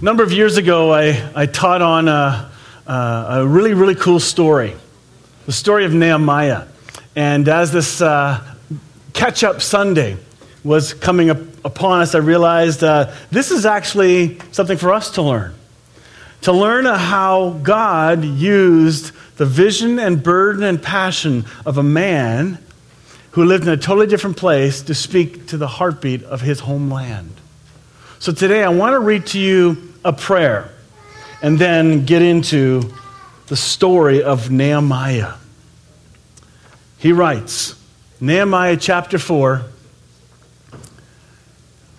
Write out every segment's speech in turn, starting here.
A number of years ago, I taught on a really, really cool story, the story of Nehemiah. And as this catch-up Sunday was coming upon us, I realized this is actually something for us to learn. To learn how God used the vision and burden and passion of a man who lived in a totally different place to speak to the heartbeat of his homeland. So today I want to read to you a prayer and then get into the story of Nehemiah. He writes, Nehemiah chapter 4,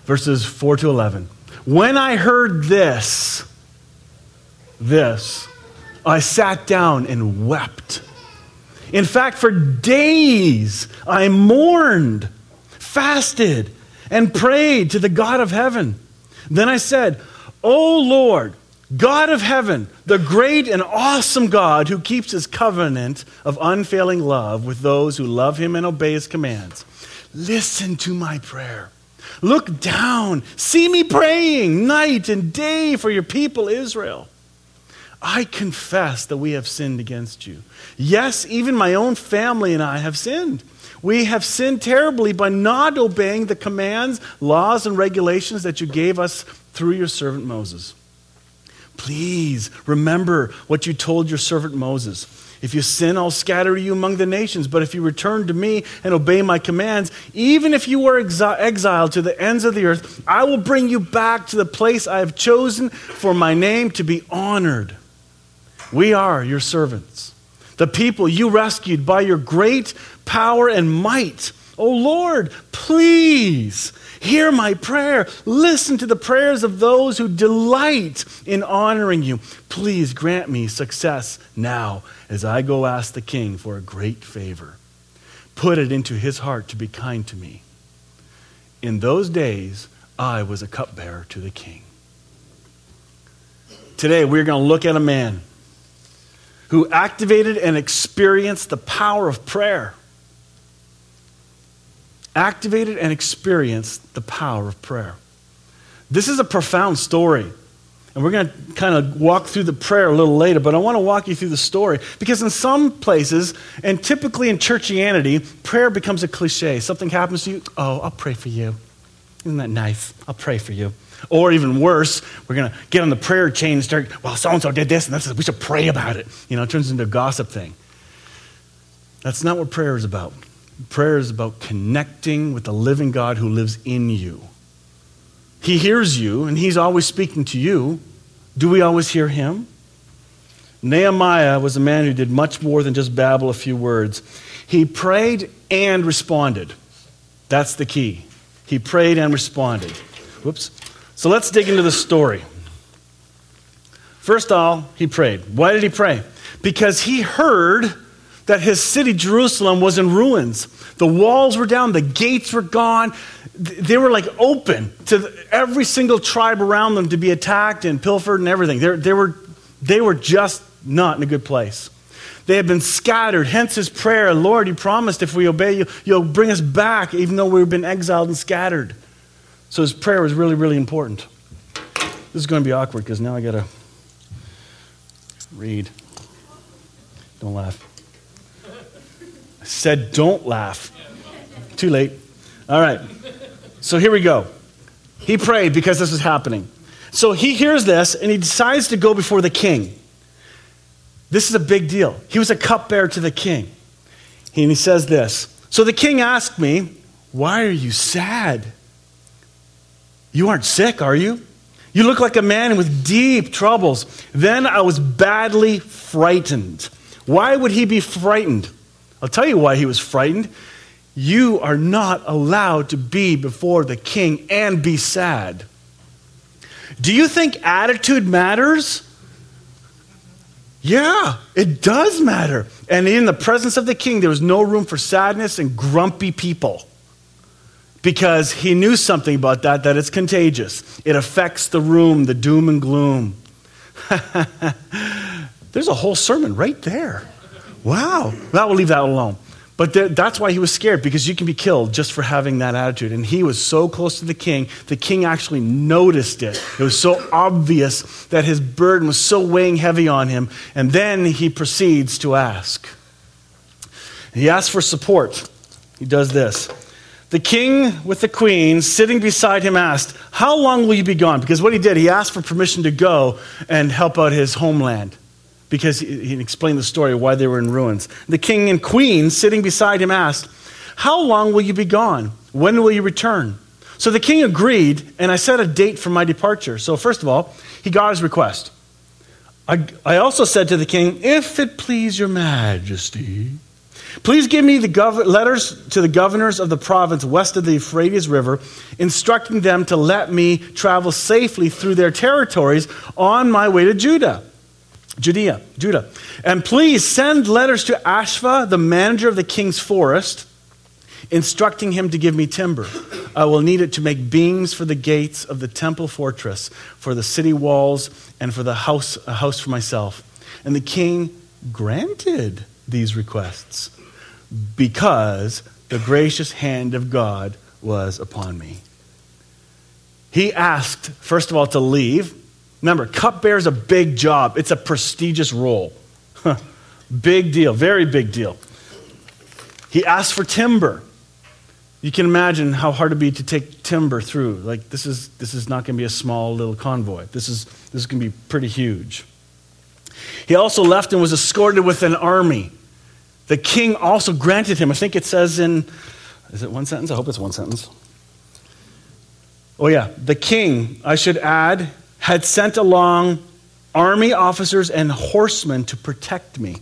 verses 4 to 11. When I heard this, I sat down and wept. In fact, for days I mourned, fasted, and prayed to the God of heaven. Then I said, O Lord, God of heaven, the great and awesome God who keeps his covenant of unfailing love with those who love him and obey his commands, listen to my prayer. Look down, see me praying night and day for your people Israel. I confess that we have sinned against you. Yes, even my own family and I have sinned. We have sinned terribly by not obeying the commands, laws, and regulations that you gave us through your servant Moses. Please remember what you told your servant Moses. If you sin, I'll scatter you among the nations. But if you return to me and obey my commands, even if you were exiled to the ends of the earth, I will bring you back to the place I have chosen for my name to be honored. We are your servants, the people you rescued by your great power and might. Oh Lord, please hear my prayer. Listen to the prayers of those who delight in honoring you. Please grant me success now as I go ask the king for a great favor. Put it into his heart to be kind to me. In those days, I was a cupbearer to the king. Today, we're going to look at a man who activated and experienced the power of prayer. Activated and experienced the power of prayer. This is a profound story. And we're going to kind of walk through the prayer a little later, but I want to walk you through the story. Because in some places, and typically in churchianity, prayer becomes a cliche. Something happens to you, oh, I'll pray for you. Isn't that nice? I'll pray for you. Or even worse, we're going to get on the prayer chain and start, well, so-and-so did this, and that's, we should pray about it. You know, it turns into a gossip thing. That's not what prayer is about. Prayer is about connecting with the living God who lives in you. He hears you, and he's always speaking to you. Do we always hear him? Nehemiah was a man who did much more than just babble a few words. He prayed and responded. That's the key. He prayed and responded. Whoops. So let's dig into the story. First of all, he prayed. Why did he pray? Because he heard that his city, Jerusalem, was in ruins. The walls were down. The gates were gone. They were like open to every single tribe around them to be attacked and pilfered and everything. They were just not in a good place. They had been scattered, hence his prayer. Lord, you promised if we obey you, you'll bring us back, even though we've been exiled and scattered. So his prayer was really, really important. This is going to be awkward because now I got to read. Don't laugh. Said don't laugh. Too late. All right. So here we go. He prayed because this was happening. So he hears this and he decides to go before the king. This is a big deal. He was a cupbearer to the king. And he says this. So the king asked me, why are you sad? You aren't sick, are you? You look like a man with deep troubles. Then I was badly frightened. Why would he be frightened? I'll tell you why he was frightened. You are not allowed to be before the king and be sad. Do you think attitude matters? Yeah, it does matter. And in the presence of the king, there was no room for sadness and grumpy people because he knew something about that it's contagious. It affects the room, the doom and gloom. There's a whole sermon right there. Wow, that will leave that alone. But that's why he was scared, because you can be killed just for having that attitude. And he was so close to the king actually noticed it. It was so obvious that his burden was so weighing heavy on him. And then he proceeds to ask. He asks for support. He does this. The king with the queen sitting beside him asked, "How long will you be gone?" Because what he did, he asked for permission to go and help out his homeland, because he explained the story of why they were in ruins. The king and queen sitting beside him asked, "How long will you be gone? When will you return?" So the king agreed, and I set a date for my departure. So first of all, he got his request. I also said to the king, "If it please your majesty, please give me the letters to the governors of the province west of the Euphrates River, instructing them to let me travel safely through their territories on my way to Judea. And please send letters to Ashva, the manager of the king's forest, instructing him to give me timber. I will need it to make beams for the gates of the temple fortress, for the city walls, and for the house, a house for myself." And the king granted these requests, because the gracious hand of God was upon me. He asked, first of all, to leave. Remember, cupbearer is a big job. It's a prestigious role. Big deal, very big deal. He asked for timber. You can imagine how hard it'd be to take timber through. Like, this is not going to be a small little convoy. This is going to be pretty huge. He also left and was escorted with an army. The king also granted him, I think it says is it one sentence? I hope it's one sentence. Oh yeah, the king, I should add, had sent along army officers and horsemen to protect me.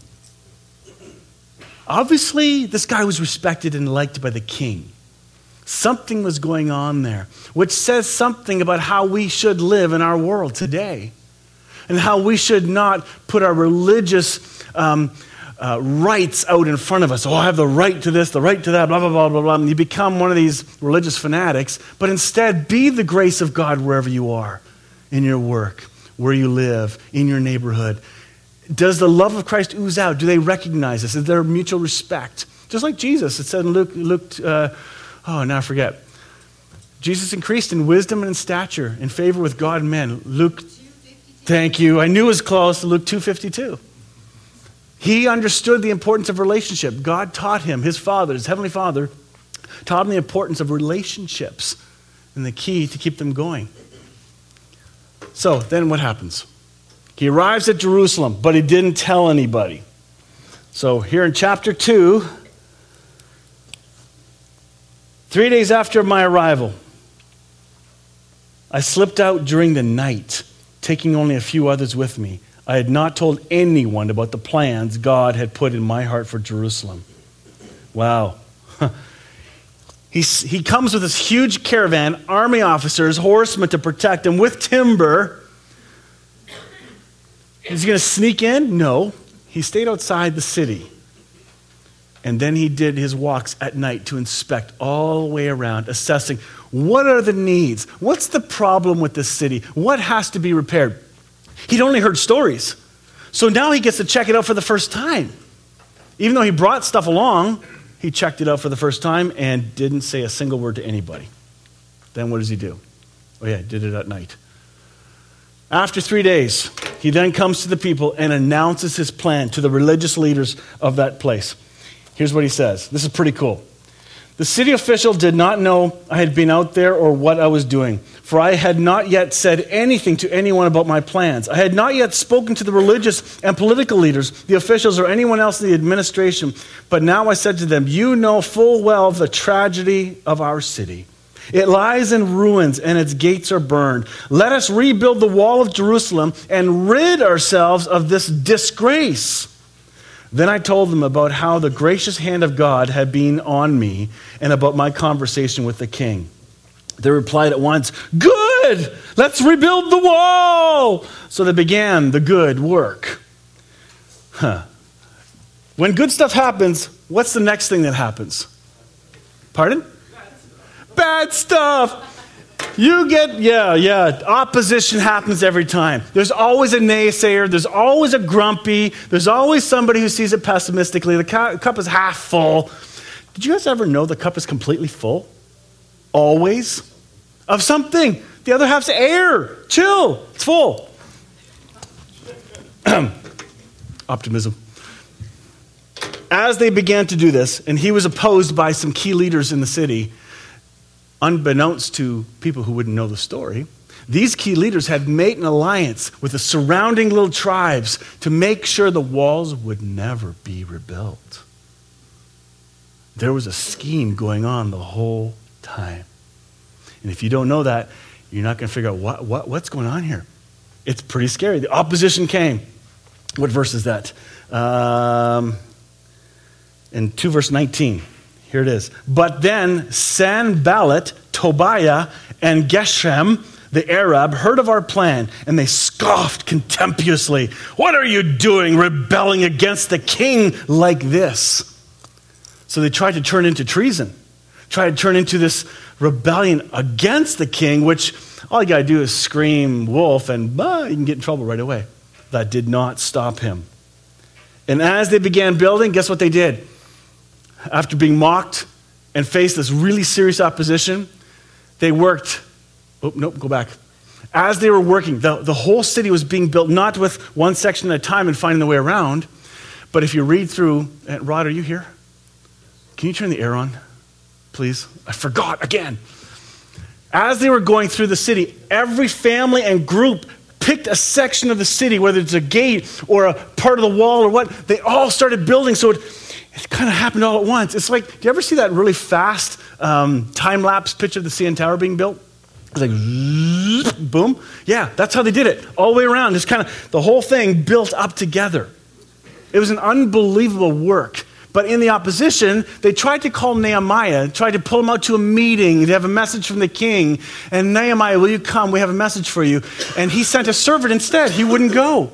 Obviously, this guy was respected and liked by the king. Something was going on there, which says something about how we should live in our world today, and how we should not put our religious rights out in front of us. Oh, I have the right to this, the right to that, blah, blah, blah, blah, blah. And you become one of these religious fanatics, but instead be the grace of God wherever you are, in your work, where you live, in your neighborhood. Does the love of Christ ooze out? Do they recognize this? Is there mutual respect? Just like Jesus, it said in Luke, Jesus increased in wisdom and in stature, in favor with God and men. Luke, thank you. I knew it was close to Luke 2:52. He understood the importance of relationship. God taught him, his father, his heavenly father, taught him the importance of relationships and the key to keep them going. So then what happens? He arrives at Jerusalem, but he didn't tell anybody. So here in chapter 2, 3 days after my arrival, I slipped out during the night, taking only a few others with me. I had not told anyone about the plans God had put in my heart for Jerusalem. Wow. He comes with this huge caravan, army officers, horsemen to protect him, with timber. Is he going to sneak in? No. He stayed outside the city. And then he did his walks at night to inspect all the way around, assessing what are the needs? What's the problem with this city? What has to be repaired? He'd only heard stories. So now he gets to check it out for the first time. Even though he brought stuff along, he checked it out for the first time and didn't say a single word to anybody. Then what does he do? Oh yeah, he did it at night. After 3 days, he then comes to the people and announces his plan to the religious leaders of that place. Here's what he says. This is pretty cool. The city official did not know I had been out there or what I was doing, for I had not yet said anything to anyone about my plans. I had not yet spoken to the religious and political leaders, the officials, or anyone else in the administration. But now I said to them, "You know full well the tragedy of our city. It lies in ruins and its gates are burned. Let us rebuild the wall of Jerusalem and rid ourselves of this disgrace." Then I told them about how the gracious hand of God had been on me and about my conversation with the king. They replied at once, "Good! Let's rebuild the wall!" So they began the good work. When good stuff happens, what's the next thing that happens? Pardon? Bad stuff. You get, opposition happens every time. There's always a naysayer. There's always a grumpy. There's always somebody who sees it pessimistically. The cup is half full. Did you guys ever know the cup is completely full? Always. Of something. The other half's air. Chill. It's full. Optimism. As they began to do this, and he was opposed by some key leaders in the city, unbeknownst to people who wouldn't know the story, these key leaders had made an alliance with the surrounding little tribes to make sure the walls would never be rebuilt. There was a scheme going on the whole time. And if you don't know that, you're not going to figure out what's going on here. It's pretty scary. The opposition came. What verse is that? In 2 verse 19. Here it is. But then Sanballat, Tobiah, and Geshem, the Arab, heard of our plan, and they scoffed contemptuously. What are you doing rebelling against the king like this? So they tried to turn into treason. Tried to turn into this rebellion against the king, which all you got to do is scream wolf and you can get in trouble right away. That did not stop him. And as they began building, guess what they did? After being mocked and faced this really serious opposition, they worked. As they were working, the whole city was being built, not with one section at a time and finding the way around, but if you read through, Rod, are you here? Can you turn the air on, please? I forgot again. As they were going through the city, every family and group picked a section of the city, whether it's a gate or a part of the wall or what, they all started building, so it kind of happened all at once. It's like, do you ever see that really fast time-lapse picture of the CN Tower being built? It's like, boom. Yeah, that's how they did it. All the way around. Just kind of the whole thing built up together. It was an unbelievable work. But in the opposition, they tried to call Nehemiah, tried to pull him out to a meeting. They have a message from the king. And Nehemiah, will you come? We have a message for you. And he sent a servant instead. He wouldn't go.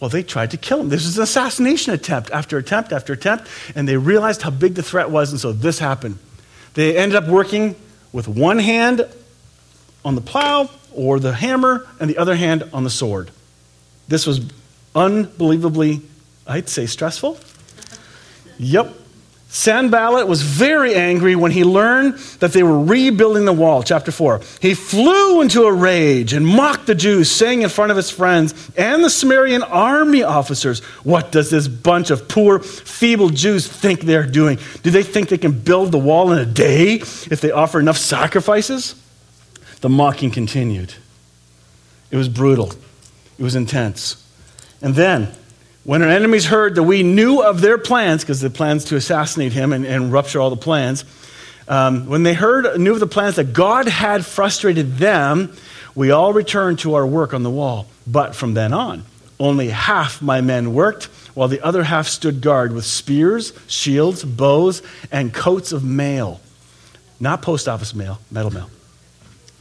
Well, they tried to kill him. This was an assassination attempt after attempt after attempt. And they realized how big the threat was. And so this happened. They ended up working with one hand on the plow or the hammer, and the other hand on the sword. This was unbelievably, I'd say, stressful. Yep. Sanballat was very angry when he learned that they were rebuilding the wall. Chapter 4. He flew into a rage and mocked the Jews, saying in front of his friends and the Samaritan army officers, what does this bunch of poor, feeble Jews think they're doing? Do they think they can build the wall in a day if they offer enough sacrifices? The mocking continued. It was brutal. It was intense. And then, when our enemies heard that we knew of their plans, because the plans to assassinate him and rupture all the plans, when they knew of the plans that God had frustrated them, we all returned to our work on the wall. But from then on, only half my men worked, while the other half stood guard with spears, shields, bows, and coats of mail. Not post office mail, metal mail.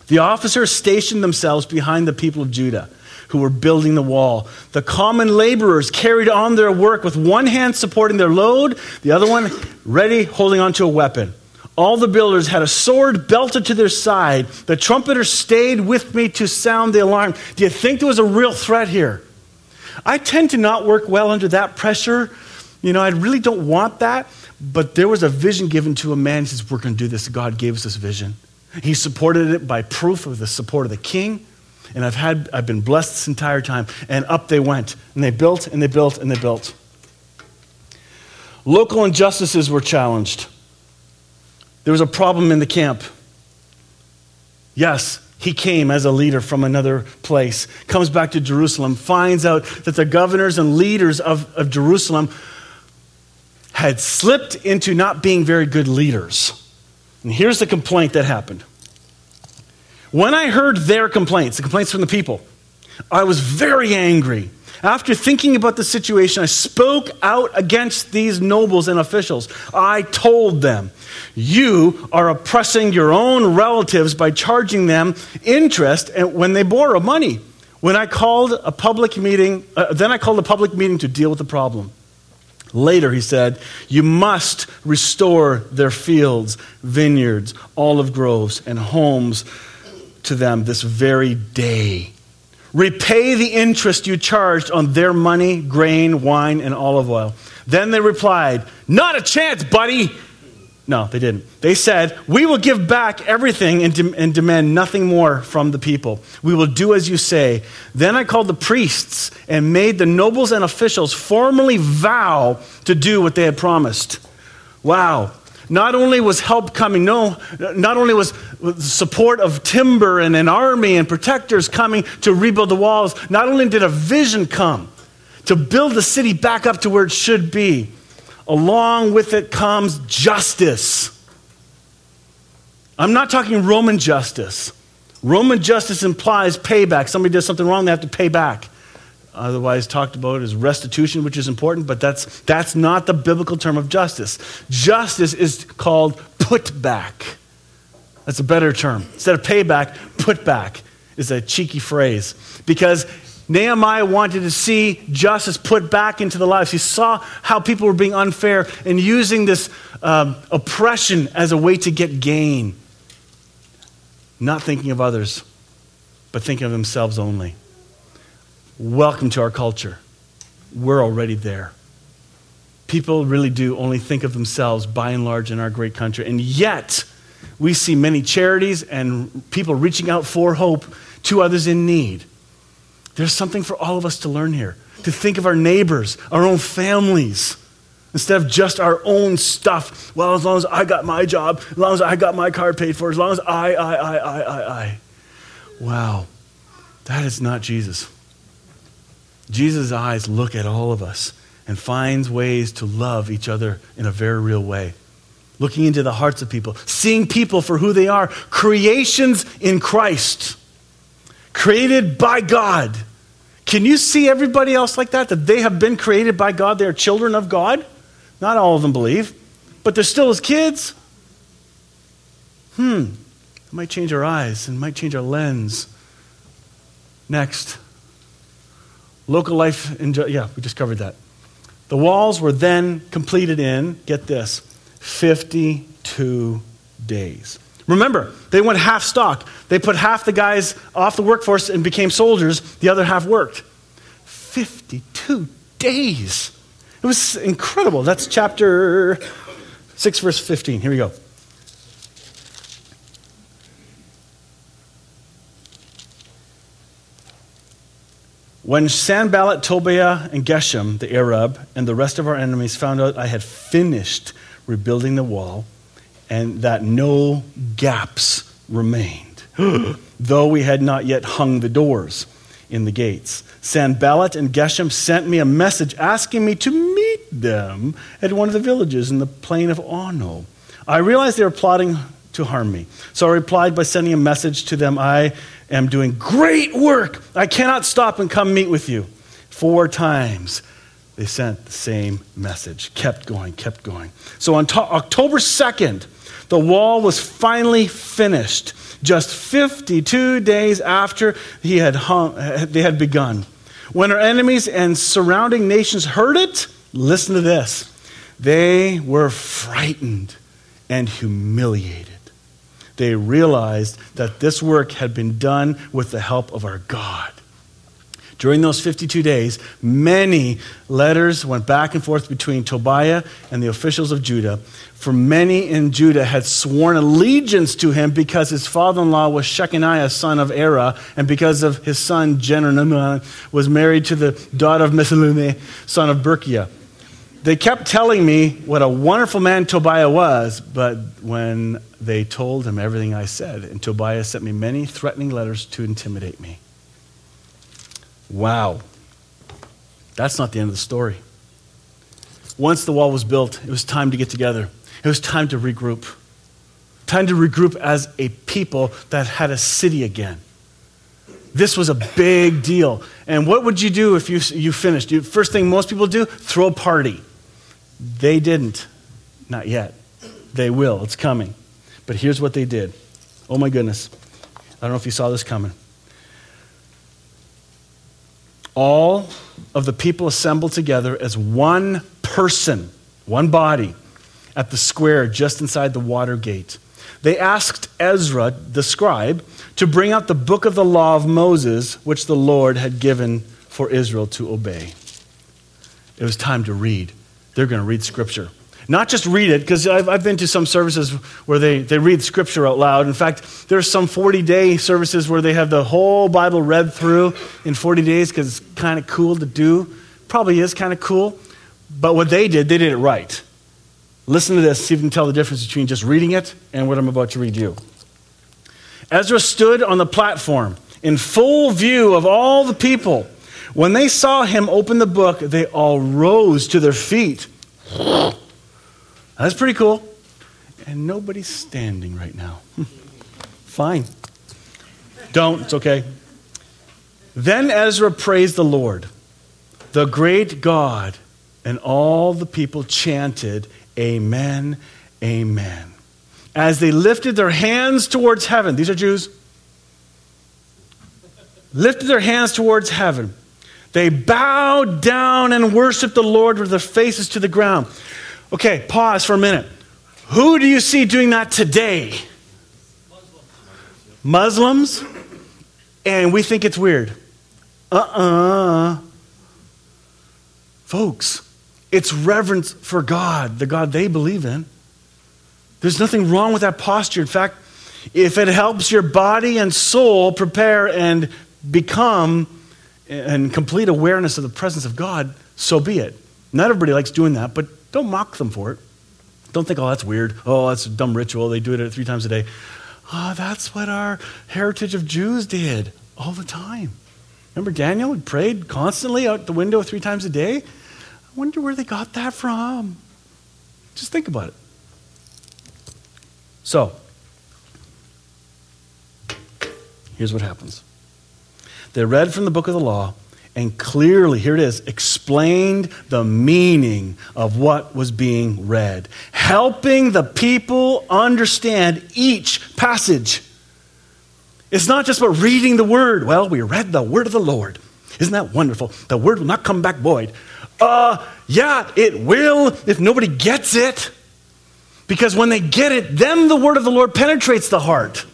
The officers stationed themselves behind the people of Judah who were building the wall. The common laborers carried on their work with one hand supporting their load, the other one ready, holding onto a weapon. All the builders had a sword belted to their side. The trumpeter stayed with me to sound the alarm. Do you think there was a real threat here? I tend to not work well under that pressure. You know, I really don't want that. But there was a vision given to a man. He says, we're going to do this. God gave us this vision. He supported it by proof of the support of the king. And I've been blessed this entire time. And up they went. And they built, and they built, and they built. Local injustices were challenged. There was a problem in the camp. Yes, he came as a leader from another place. Comes back to Jerusalem. Finds out that the governors and leaders of Jerusalem had slipped into not being very good leaders. And here's the complaint that happened. When I heard their complaints, the complaints from the people, I was very angry. After thinking about the situation, I spoke out against these nobles and officials. I told them, you are oppressing your own relatives by charging them interest when they borrow money. When I called a public meeting, then I called a public meeting to deal with the problem. Later, he said, you must restore their fields, vineyards, olive groves, and homes to them this very day. Repay the interest you charged on their money, grain, wine, and olive oil. Then they replied, not a chance, buddy. No, they didn't. They said, we will give back everything and demand nothing more from the people. We will do as you say. Then I called the priests and made the nobles and officials formally vow to do what they had promised. Wow. Not only was help coming, not only was support of timber and an army and protectors coming to rebuild the walls, not only did a vision come to build the city back up to where it should be, along with it comes justice. I'm not talking Roman justice. Roman justice implies payback. Somebody does something wrong, they have to pay back. Otherwise talked about as restitution, which is important, but that's not the biblical term of justice. Justice is called put back. That's a better term. Instead of payback, put back is a cheeky phrase. Because Nehemiah wanted to see justice put back into the lives. He saw how people were being unfair and using this oppression as a way to get gain. Not thinking of others, but thinking of themselves only. Welcome to our culture. We're already there. People really do only think of themselves by and large in our great country. And yet, we see many charities and people reaching out for hope to others in need. There's something for all of us to learn here, to think of our neighbors, our own families, instead of just our own stuff. Well, as long as I got my job, as long as I got my car paid for, as long as I. Wow, that is not Jesus. Jesus' eyes look at all of us and finds ways to love each other in a very real way. Looking into the hearts of people, seeing people for who they are, creations in Christ, created by God. Can you see everybody else like that? That they have been created by God. They are children of God. Not all of them believe, but they're still his kids. It might change our eyes and might change our lens. Next. Local life, we just covered that. The walls were then completed in, get this, 52 days. Remember, they went half stock. They put half the guys off the workforce and became soldiers. The other half worked. 52 days. It was incredible. That's chapter 6, verse 15. Here we go. When Sanballat, Tobiah, and Geshem, the Arab, and the rest of our enemies found out I had finished rebuilding the wall and that no gaps remained, though we had not yet hung the doors in the gates, Sanballat and Geshem sent me a message asking me to meet them at one of the villages in the plain of Ono. I realized they were plotting to harm me. So I replied by sending a message to them. I am doing great work. I cannot stop and come meet with you. 4 times they sent the same message. Kept going. So on October 2nd, the wall was finally finished, just 52 days after they had begun. When our enemies and surrounding nations heard it, listen to this, they were frightened and humiliated. They realized that this work had been done with the help of our God. During those 52 days, many letters went back and forth between Tobiah and the officials of Judah, for many in Judah had sworn allegiance to him because his father-in-law was Shechaniah, son of Arah, and because of his son, Jehohanan, was married to the daughter of Meshullam, son of Berechiah. They kept telling me what a wonderful man Tobiah was, but when they told him everything I said, and Tobiah sent me many threatening letters to intimidate me. Wow. That's not the end of the story. Once the wall was built, it was time to get together. It was time to regroup. Time to regroup as a people that had a city again. This was a big deal. And what would you do if you finished? First thing most people do, throw a party. They didn't. Not yet. They will. It's coming. But here's what they did. Oh my goodness. I don't know if you saw this coming. All of the people assembled together as one person, one body, at the square just inside the water gate. They asked Ezra, the scribe, to bring out the book of the law of Moses, which the Lord had given for Israel to obey. It was time to read. They're going to read scripture. Not just read it, because I've been to some services where they read scripture out loud. In fact, there's some 40-day services where they have the whole Bible read through in 40 days because it's kind of cool to do. Probably is kind of cool. But what they did it right. Listen to this, see if you can tell the difference between just reading it and what I'm about to read you. Ezra stood on the platform in full view of all the people. When they saw him open the book, they all rose to their feet. That's pretty cool. And nobody's standing right now. Fine. Don't, it's okay. Then Ezra praised the Lord, the great God, and all the people chanted, Amen, Amen. As they lifted their hands towards heaven, these are Jews, lifted their hands towards heaven. They bowed down and worshiped the Lord with their faces to the ground. Okay, pause for a minute. Who do you see doing that today? Muslims. And we think it's weird. Folks, it's reverence for God, the God they believe in. There's nothing wrong with that posture. In fact, if it helps your body and soul prepare and become in complete awareness of the presence of God, so be it. Not everybody likes doing that, but don't mock them for it. Don't think, oh, that's weird. Oh, that's a dumb ritual. They do it 3 times a day. Oh, that's what our heritage of Jews did all the time. Remember Daniel? He prayed constantly out the window 3 times a day. I wonder where they got that from. Just think about it. So, here's what happens. They read from the book of the law and clearly, here it is, explained the meaning of what was being read, helping the people understand each passage. It's not just about reading the word. Well, we read the word of the Lord. Isn't that wonderful? The word will not come back void. Yeah, it will if nobody gets it. Because when they get it, then the word of the Lord penetrates the heart.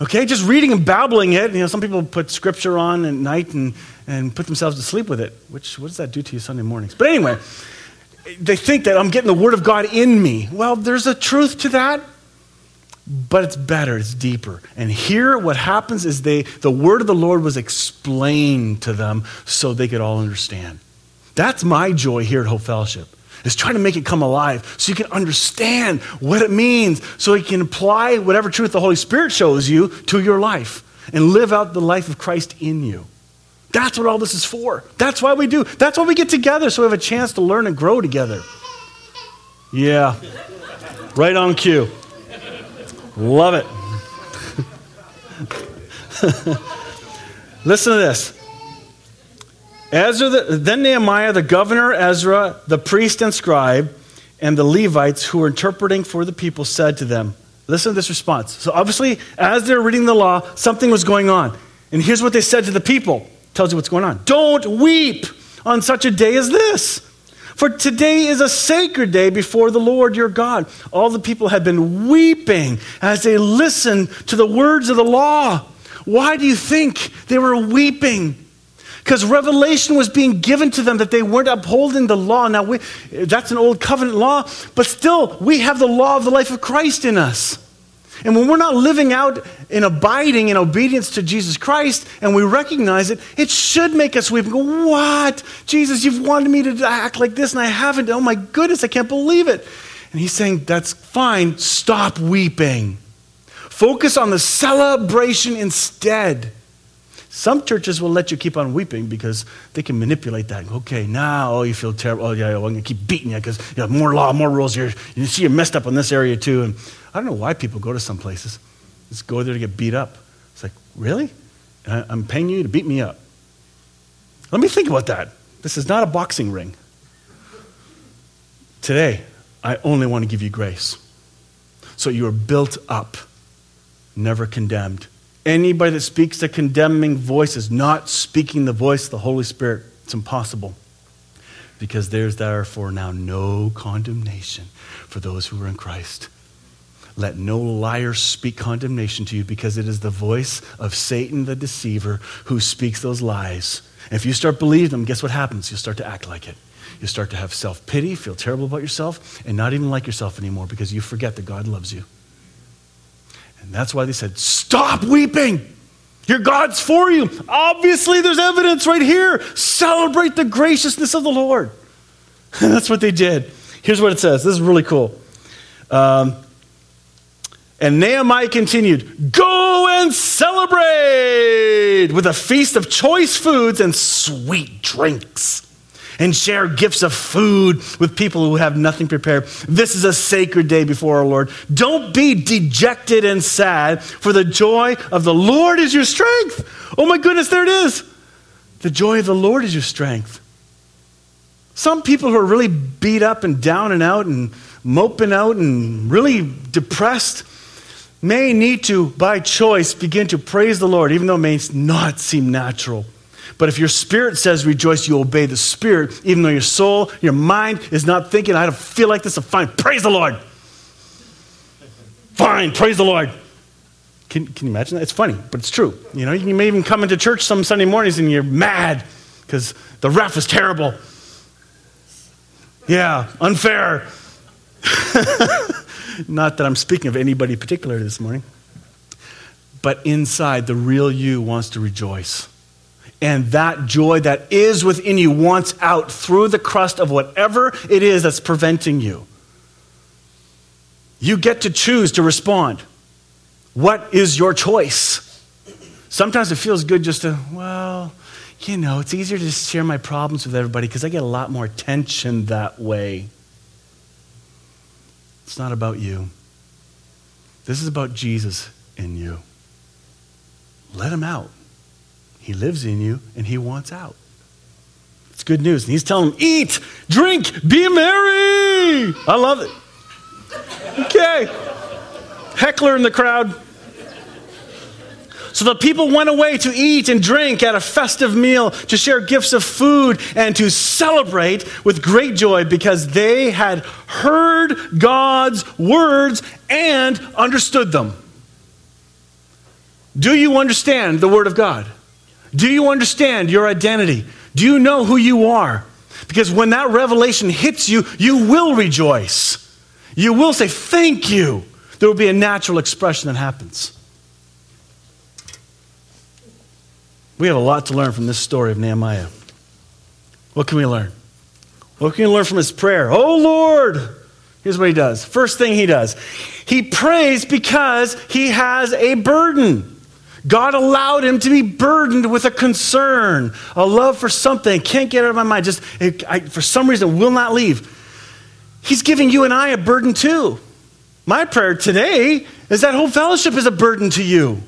Okay, just reading and babbling it. You know, some people put scripture on at night and put themselves to sleep with it. Which, what does that do to you Sunday mornings? But anyway, they think that I'm getting the word of God in me. Well, there's a truth to that, but it's better, it's deeper. And here what happens is the word of the Lord was explained to them so they could all understand. That's my joy here at Hope Fellowship. Is trying to make it come alive so you can understand what it means, so you can apply whatever truth the Holy Spirit shows you to your life and live out the life of Christ in you. That's what all this is for. That's why we do. That's why we get together, so we have a chance to learn and grow together. Yeah, right on cue. Love it. Listen to this. Then Nehemiah, the governor, Ezra, the priest and scribe, and the Levites who were interpreting for the people said to them, listen to this response. So obviously, as they're reading the law, something was going on. And here's what they said to the people. Tells you what's going on. Don't weep on such a day as this. For today is a sacred day before the Lord your God. All the people had been weeping as they listened to the words of the law. Why do you think they were weeping? Because revelation was being given to them that they weren't upholding the law. Now, that's an old covenant law, but still, we have the law of the life of Christ in us. And when we're not living out and abiding in obedience to Jesus Christ, and we recognize it, it should make us weep and go, what? Jesus, you've wanted me to act like this, and I haven't. Oh, my goodness, I can't believe it. And he's saying, that's fine. Stop weeping. Focus on the celebration instead. Some churches will let you keep on weeping because they can manipulate that. Okay, now, oh, you feel terrible. Oh, yeah, I'm going to keep beating you because you have more law, more rules here. You see, you're messed up on this area too. And I don't know why people go to some places. Just go there to get beat up. It's like, really? I'm paying you to beat me up. Let me think about that. This is not a boxing ring. Today, I only want to give you grace. So you are built up, never condemned. Anybody that speaks a condemning voice is not speaking the voice of the Holy Spirit. It's impossible. Because there's therefore now no condemnation for those who are in Christ. Let no liar speak condemnation to you, because it is the voice of Satan the deceiver who speaks those lies. And if you start believing them, guess what happens? You'll start to act like it. You'll start to have self-pity, feel terrible about yourself, and not even like yourself anymore because you forget that God loves you. And that's why they said, stop weeping. Your God's for you. Obviously, there's evidence right here. Celebrate the graciousness of the Lord. And that's what they did. Here's what it says. This is really cool. And Nehemiah continued, go and celebrate with a feast of choice foods and sweet drinks, and share gifts of food with people who have nothing prepared. This is a sacred day before our Lord. Don't be dejected and sad, for the joy of the Lord is your strength. Oh my goodness, there it is. The joy of the Lord is your strength. Some people who are really beat up and down and out and moping out and really depressed may need to, by choice, begin to praise the Lord, even though it may not seem natural. But if your spirit says rejoice, you obey the spirit, even though your soul, your mind is not thinking, I don't feel like this, so fine, praise the Lord. Fine, praise the Lord. Can you imagine that? It's funny, but it's true. You know, you may even come into church some Sunday mornings and you're mad because the ref is terrible. Yeah, unfair. Not that I'm speaking of anybody particular this morning. But inside, the real you wants to rejoice. And that joy that is within you wants out through the crust of whatever it is that's preventing you. You get to choose to respond. What is your choice? Sometimes it feels good just to, well, you know, it's easier to just share my problems with everybody because I get a lot more attention that way. It's not about you. This is about Jesus in you. Let him out. He lives in you, and he wants out. It's good news. And he's telling them, eat, drink, be merry. I love it. Okay. Heckler in the crowd. So the people went away to eat and drink at a festive meal, to share gifts of food, and to celebrate with great joy because they had heard God's words and understood them. Do you understand the word of God? Do you understand your identity? Do you know who you are? Because when that revelation hits you, you will rejoice. You will say, thank you. There will be a natural expression that happens. We have a lot to learn from this story of Nehemiah. What can we learn? What can we learn from his prayer? Oh, Lord! Here's what he does. First thing he does. He prays because he has a burden. God allowed him to be burdened with a concern, a love for something. Can't get out of my mind. I for some reason, will not leave. He's giving you and I a burden too. My prayer today is that Hope Fellowship is a burden to you,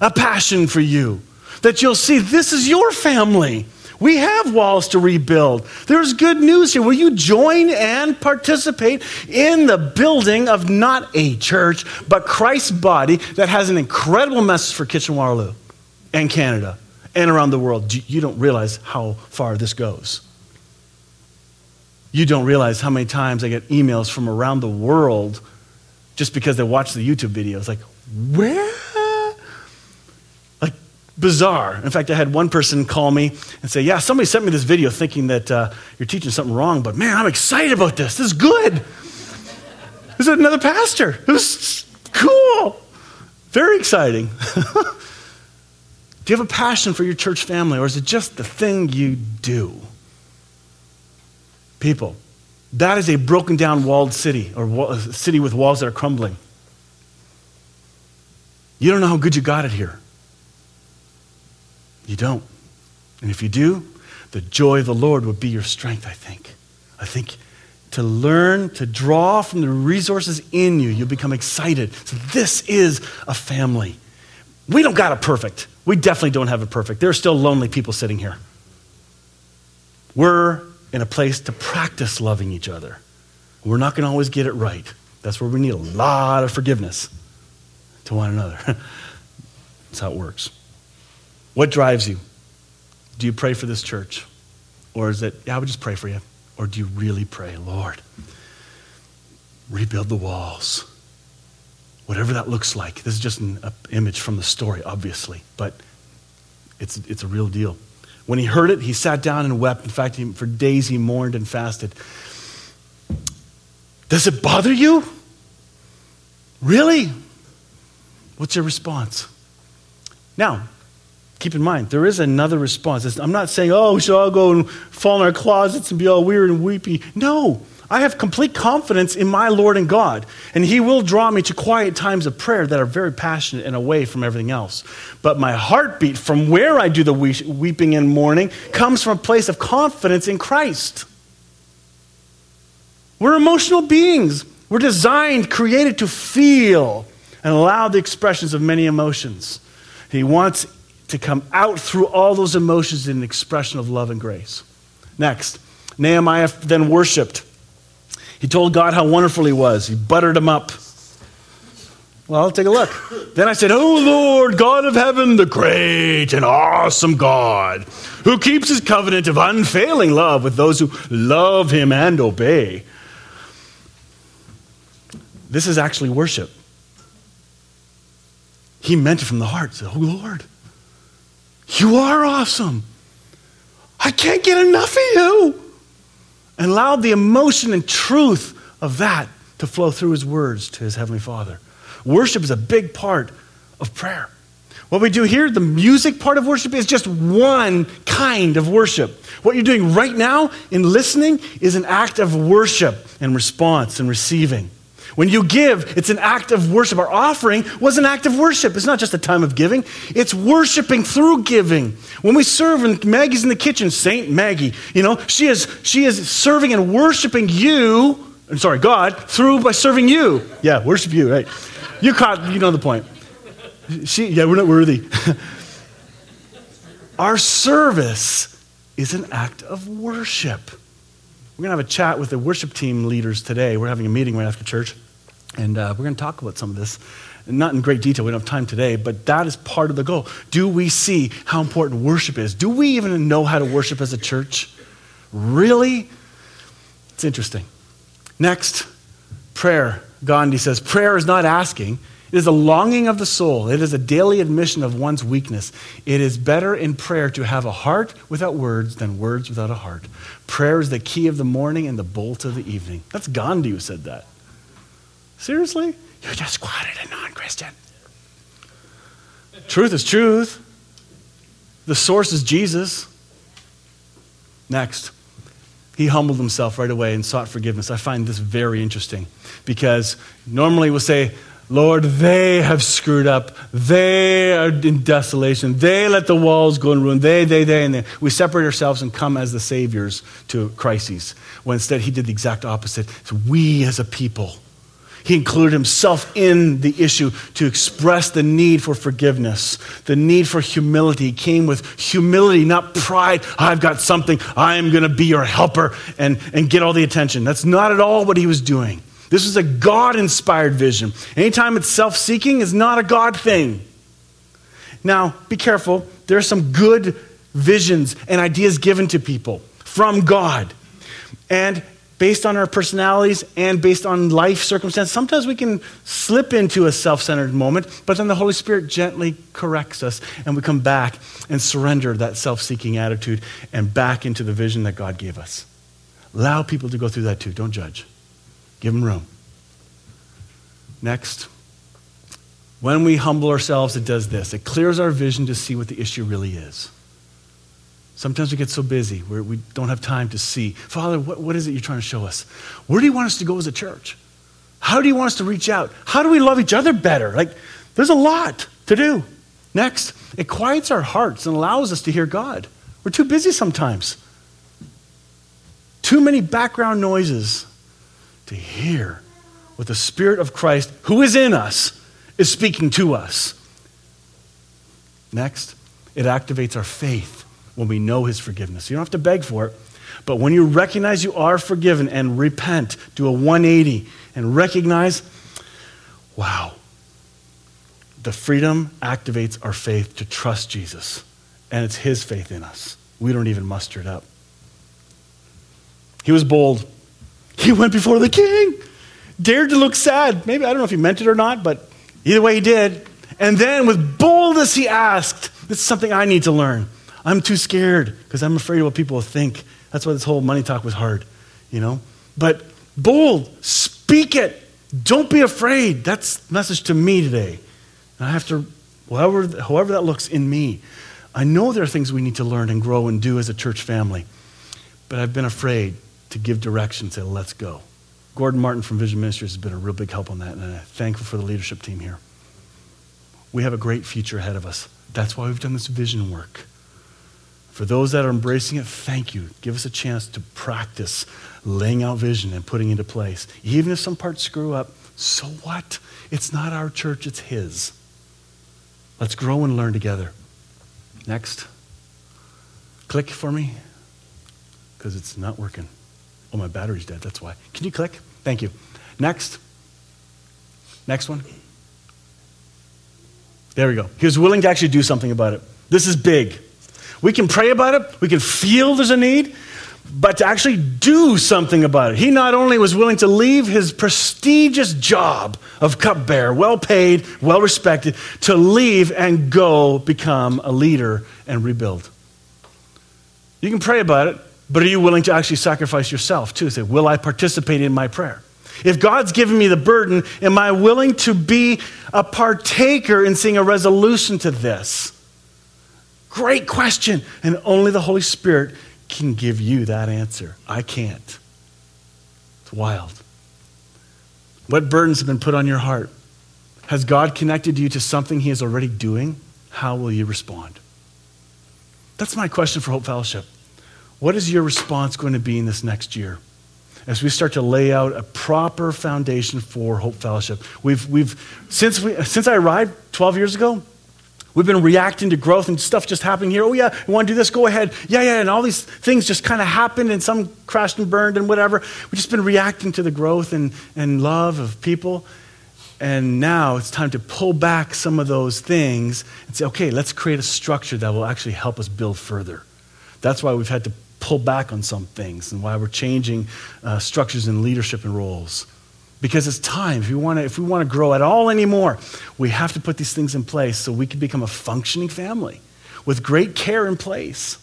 a passion for you, that you'll see this is your family. We have walls to rebuild. There's good news here. Will you join and participate in the building of not a church, but Christ's body that has an incredible message for Kitchener-Waterloo and Canada and around the world? You don't realize how far this goes. You don't realize how many times I get emails from around the world just because they watch the YouTube videos. Like, where? Bizarre. In fact, I had one person call me and say, yeah, somebody sent me this video thinking that you're teaching something wrong, but man, I'm excited about this. This is good. This is another pastor. It was cool. Very exciting. Do you have a passion for your church family, or is it just the thing you do? People, that is a broken down walled city, or a city with walls that are crumbling. You don't know how good you got it here. You don't. And if you do, the joy of the Lord would be your strength, I think. I think to learn to draw from the resources in you, you'll become excited. So this is a family. We don't got it perfect. We definitely don't have it perfect. There are still lonely people sitting here. We're in a place to practice loving each other. We're not going to always get it right. That's where we need a lot of forgiveness to one another. That's how it works. What drives you? Do you pray for this church? Or is it, yeah, I would just pray for you? Or do you really pray, Lord, rebuild the walls? Whatever that looks like. This is just an image from the story, obviously, but it's a real deal. When he heard it, he sat down and wept. In fact, for days he mourned and fasted. Does it bother you? Really? What's your response? Now, keep in mind, there is another response. I'm not saying, we should all go and fall in our closets and be all weird and weepy. No, I have complete confidence in my Lord and God, and he will draw me to quiet times of prayer that are very passionate and away from everything else. But my heartbeat from where I do the weeping and mourning comes from a place of confidence in Christ. We're emotional beings. We're designed, created to feel and allow the expressions of many emotions. He wants to come out through all those emotions in an expression of love and grace. Next, Nehemiah then worshiped. He told God how wonderful he was. He buttered him up. Well, take a look. Then I said, "Oh Lord, God of heaven, the great and awesome God, who keeps his covenant of unfailing love with those who love him and obey." This is actually worship. He meant it from the heart. Said, "Oh Lord, you are awesome. I can't get enough of you." And allowed the emotion and truth of that to flow through his words to his Heavenly Father. Worship is a big part of prayer. What we do here, the music part of worship, is just one kind of worship. What you're doing right now in listening is an act of worship and response and receiving. When you give, it's an act of worship. Our offering was an act of worship. It's not just a time of giving. It's worshiping through giving. When we serve, and Maggie's in the kitchen, Saint Maggie, she is serving and worshiping God, through by serving you. Yeah, worship you, right? You know the point. We're not worthy. Our service is an act of worship. We're going to have a chat with the worship team leaders today. We're having a meeting right after church, and we're going to talk about some of this. Not in great detail, we don't have time today, but that is part of the goal. Do we see how important worship is? Do we even know how to worship as a church? Really? It's interesting. Next, prayer. Gandhi says, prayer is not asking. It is a longing of the soul. It is a daily admission of one's weakness. It is better in prayer to have a heart without words than words without a heart. Prayer is the key of the morning and the bolt of the evening. That's Gandhi who said that. Seriously? You just quoted a non-Christian. Truth is truth. The source is Jesus. Next, he humbled himself right away and sought forgiveness. I find this very interesting because normally we'll say, Lord, they have screwed up. They are in desolation. They let the walls go in ruin. They, and they. We separate ourselves and come as the saviors to crises. When instead he did the exact opposite. So we as a people. He included himself in the issue to express the need for forgiveness, the need for humility. He came with humility, not pride. I've got something. I'm going to be your helper and get all the attention. That's not at all what he was doing. This is a God-inspired vision. Anytime it's self-seeking, it's not a God thing. Now, be careful. There are some good visions and ideas given to people from God. And based on our personalities and based on life circumstances, sometimes we can slip into a self-centered moment, but then the Holy Spirit gently corrects us and we come back and surrender that self-seeking attitude and back into the vision that God gave us. Allow people to go through that too. Don't judge. Give them room. Next, when we humble ourselves, it does this. It clears our vision to see what the issue really is. Sometimes we get so busy where we don't have time to see. Father, what is it you're trying to show us? Where do you want us to go as a church? How do you want us to reach out? How do we love each other better? There's a lot to do. Next, it quiets our hearts and allows us to hear God. We're too busy sometimes. Too many background noises to hear what the Spirit of Christ, who is in us, is speaking to us. Next, it activates our faith when we know his forgiveness. You don't have to beg for it, but when you recognize you are forgiven and repent, do a 180 and recognize, wow, the freedom activates our faith to trust Jesus, and it's his faith in us. We don't even muster it up. He was bold. He went before the king, dared to look sad. Maybe, I don't know if he meant it or not, but either way he did. And then with boldness he asked, this is something I need to learn. I'm too scared because I'm afraid of what people will think. That's why this whole money talk was hard, you know. But bold, speak it. Don't be afraid. That's the message to me today. And I have to, however that looks in me. I know there are things we need to learn and grow and do as a church family, but I've been afraid to give direction, say, let's go. Gordon Martin from Vision Ministries has been a real big help on that, and I'm thankful for the leadership team here. We have a great future ahead of us. That's why we've done this vision work. For those that are embracing it, thank you. Give us a chance to practice laying out vision and putting it into place. Even if some parts screw up, so what? It's not our church, it's His. Let's grow and learn together. Next. Click for me, because it's not working. Oh, my battery's dead, that's why. Can you click? Thank you. Next. Next one. There we go. He was willing to actually do something about it. This is big. We can pray about it. We can feel there's a need, but to actually do something about it. He not only was willing to leave his prestigious job of cupbearer, well-paid, well-respected, to leave and go become a leader and rebuild. You can pray about it, but are you willing to actually sacrifice yourself too? Say, will I participate in my prayer? If God's given me the burden, am I willing to be a partaker in seeing a resolution to this? Great question. And only the Holy Spirit can give you that answer. I can't. It's wild. What burdens have been put on your heart? Has God connected you to something He is already doing? How will you respond? That's my question for Hope Fellowship. What is your response going to be in this next year? As we start to lay out a proper foundation for Hope Fellowship. Since I arrived 12 years ago, we've been reacting to growth and stuff just happening here. Oh yeah, you want to do this? Go ahead. Yeah, and all these things just kind of happened and some crashed and burned and whatever. We've just been reacting to the growth and love of people. And now it's time to pull back some of those things and say, okay, let's create a structure that will actually help us build further. That's why we've had to pull back on some things and why we're changing structures and leadership and roles. Because it's time. If we want to grow at all anymore, we have to put these things in place so we can become a functioning family with great care in place.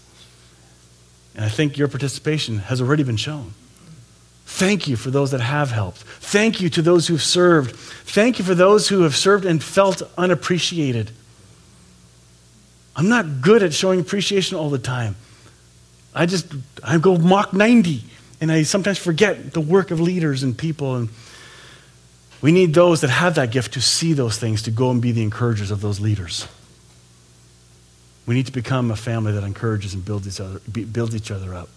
And I think your participation has already been shown. Thank you for those that have helped. Thank you to those who've served. Thank you for those who have served and felt unappreciated. I'm not good at showing appreciation all the time. I go Mach 90, and I sometimes forget the work of leaders and people. And we need those that have that gift to see those things, to go and be the encouragers of those leaders. We need to become a family that encourages and builds each other up.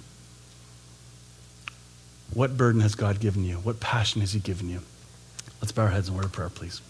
What burden has God given you? What passion has He given you? Let's bow our heads in word of prayer, please.